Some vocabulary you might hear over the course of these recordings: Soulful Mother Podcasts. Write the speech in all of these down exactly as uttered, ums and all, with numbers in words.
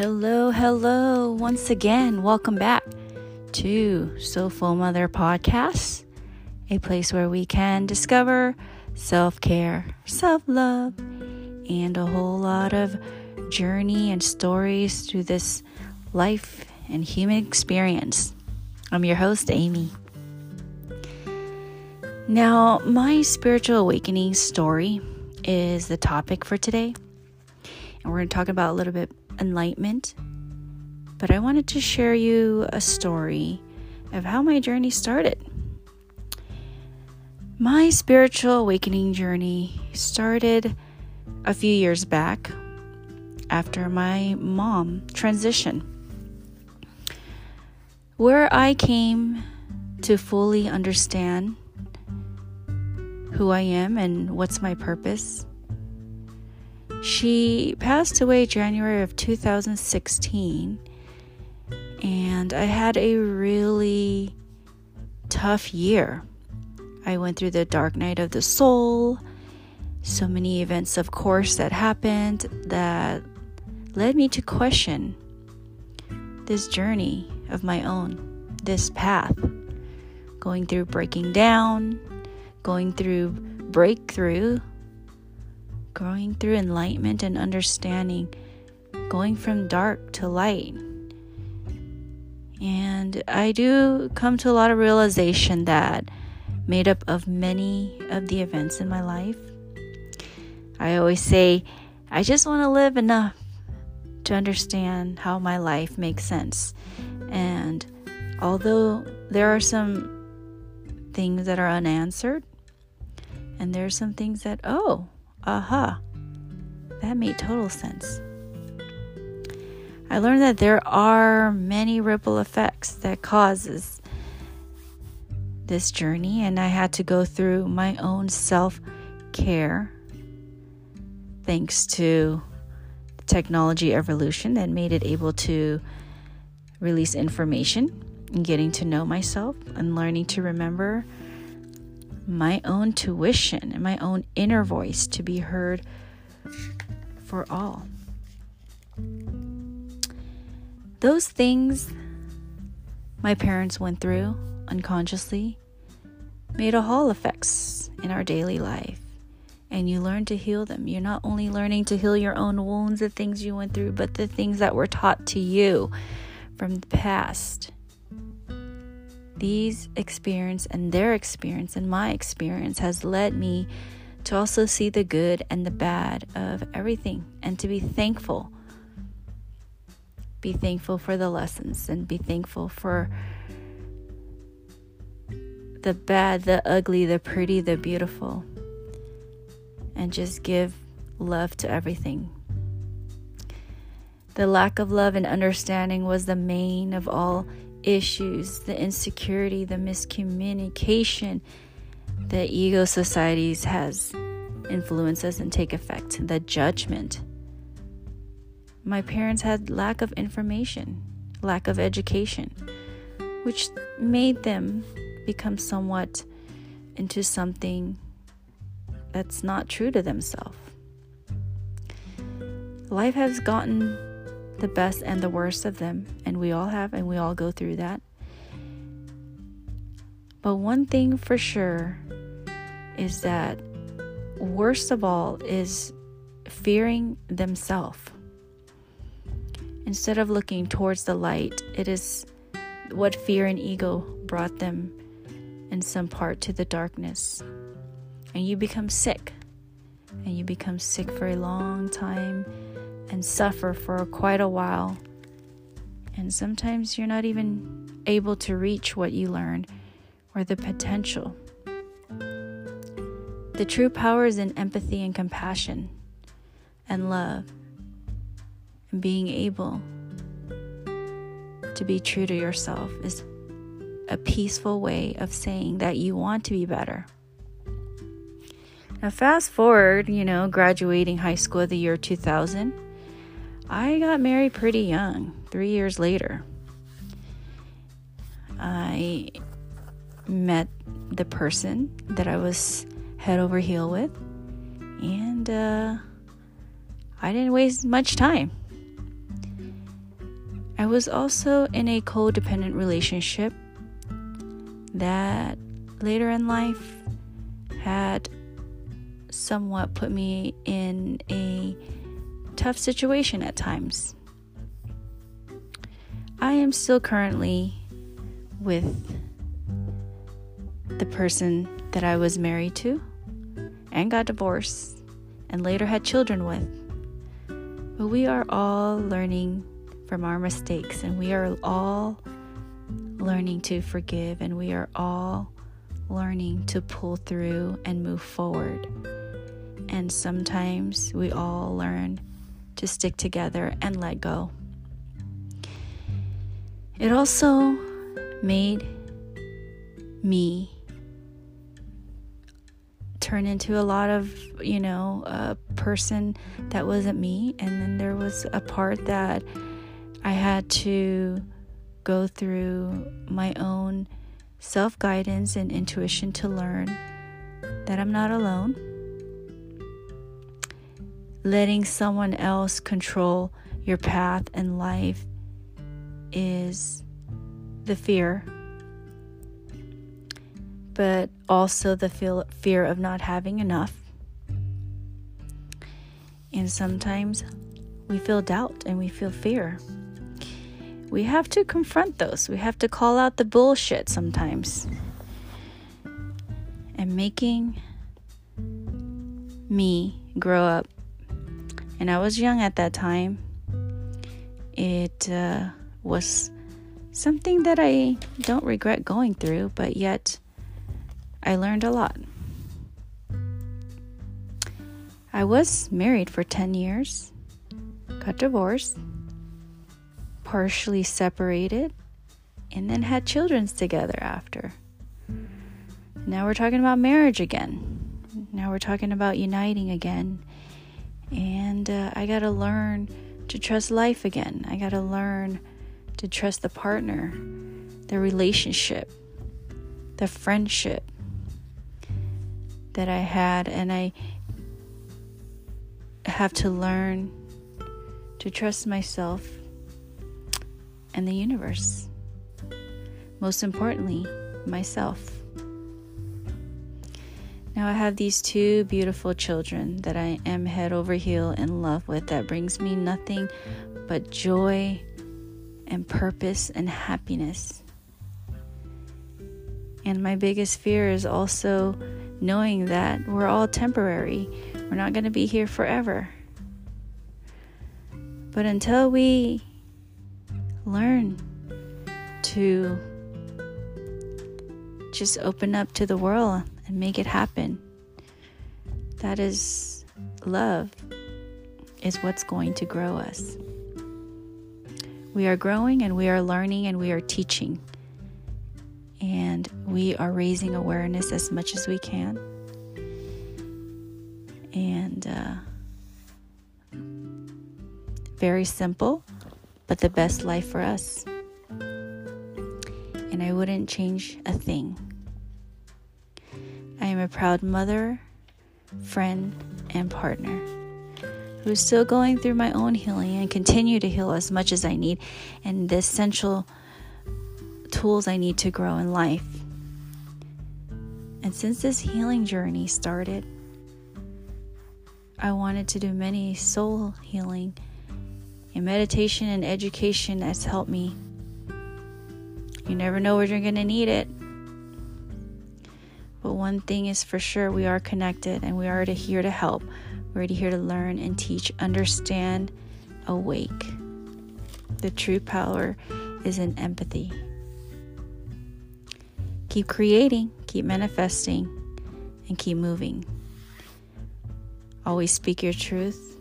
Hello, hello. Once again, welcome back to Soulful Mother Podcasts, a place where we can discover self-care, self-love, and a whole lot of journey and stories through this life and human experience. I'm your host, Amy. Now, my spiritual awakening story is the topic for today. And we're going to talk about a little bit enlightenment, but I wanted to share you a story of how my journey started. My spiritual awakening journey started a few years back after my mom transitioned, where I came to fully understand who I am and what's my purpose. She passed away January of two thousand sixteen, and I had a really tough year. I went through the dark night of the soul, so many events, of course, that happened that led me to question this journey of my own, this path, going through breaking down, going through breakthrough, growing through enlightenment and understanding, going from dark to light. And I do come to a lot of realization that made up of many of the events in my life. I always say, I just want to live enough to understand how my life makes sense. And although there are some things that are unanswered, and there are some things that, oh, aha, uh-huh. that made total sense. I learned that there are many ripple effects that causes this journey, and I had to go through my own self-care thanks to technology evolution that made it able to release information and getting to know myself and learning to remember my own tuition and my own inner voice to be heard for all. Those things my parents went through unconsciously made a hall effects in our daily life, and you learn to heal them. You're not only learning to heal your own wounds, the things you went through, but the things that were taught to you from the past. These experience and their experience and my experience has led me to also see the good and the bad of everything, and to be thankful. Be thankful for the lessons, and be thankful for the bad, the ugly, the pretty, the beautiful. And just give love to everything. The lack of love and understanding was the main of all issues, the insecurity, the miscommunication that ego societies has influenced us and take effect, the judgment. My parents had lack of information, lack of education, which made them become somewhat into something that's not true to themselves. Life has gotten the best and the worst of them, and we all have, and we all go through that. But one thing for sure is that worst of all is fearing themselves. Instead of looking towards the light, it is what fear and ego brought them in some part to the darkness. And you become sick, and you become sick for a long time, and suffer for quite a while. And sometimes you're not even able to reach what you learned or the potential. The true power is in empathy and compassion and love, and being able to be true to yourself is a peaceful way of saying that you want to be better. Now fast forward, you know, graduating high school the year two thousand, I got married pretty young, three years later. I met the person that I was head over heel with, and uh, I didn't waste much time. I was also in a codependent relationship that later in life had somewhat put me in a tough situation at times. I am still currently with the person that I was married to and got divorced and later had children with. But we are all learning from our mistakes, and we are all learning to forgive, and we are all learning to pull through and move forward. And sometimes we all learn to stick together and let go. It also made me turn into a lot of, you know, a person that wasn't me. And then there was a part that I had to go through my own self-guidance and intuition to learn that I'm not alone. Letting someone else control your path in life is the fear, but also the feel, fear of not having enough. And sometimes we feel doubt and we feel fear. We have to confront those. We have to call out the bullshit sometimes. And making me grow up, and I was young at that time, it uh, was something that I don't regret going through, but yet I learned a lot. I was married for ten years, got divorced, partially separated, and then had children together after. Now we're talking about marriage again. Now we're talking about uniting again. And uh, I gotta learn to trust life again. I gotta learn to trust the partner, the relationship, the friendship that I had, and I have to learn to trust myself and the universe. Most importantly, myself. Now I have these two beautiful children that I am head over heel in love with, that brings me nothing but joy and purpose and happiness. And my biggest fear is also knowing that we're all temporary. We're not going to be here forever. But until we learn to just open up to the world and make it happen, that is love, is what's going to grow us. We are growing and we are learning and we are teaching. And we are raising awareness as much as we can. And uh, very simple, but the best life for us. And I wouldn't change a thing. I am a proud mother, friend, and partner who is still going through my own healing and continue to heal as much as I need, and the essential tools I need to grow in life. And since this healing journey started, I wanted to do many soul healing and meditation and education that's helped me. You never know where you're going to need it. But one thing is for sure, we are connected and we are here to help. We're here to learn and teach, understand, awake. The true power is in empathy. Keep creating, keep manifesting, and keep moving. Always speak your truth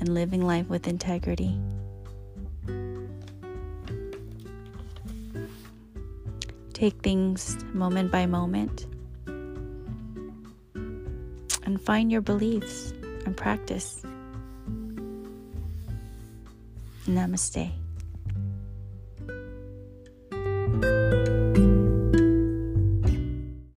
and living life with integrity. Take things moment by moment and find your beliefs and practice. Namaste.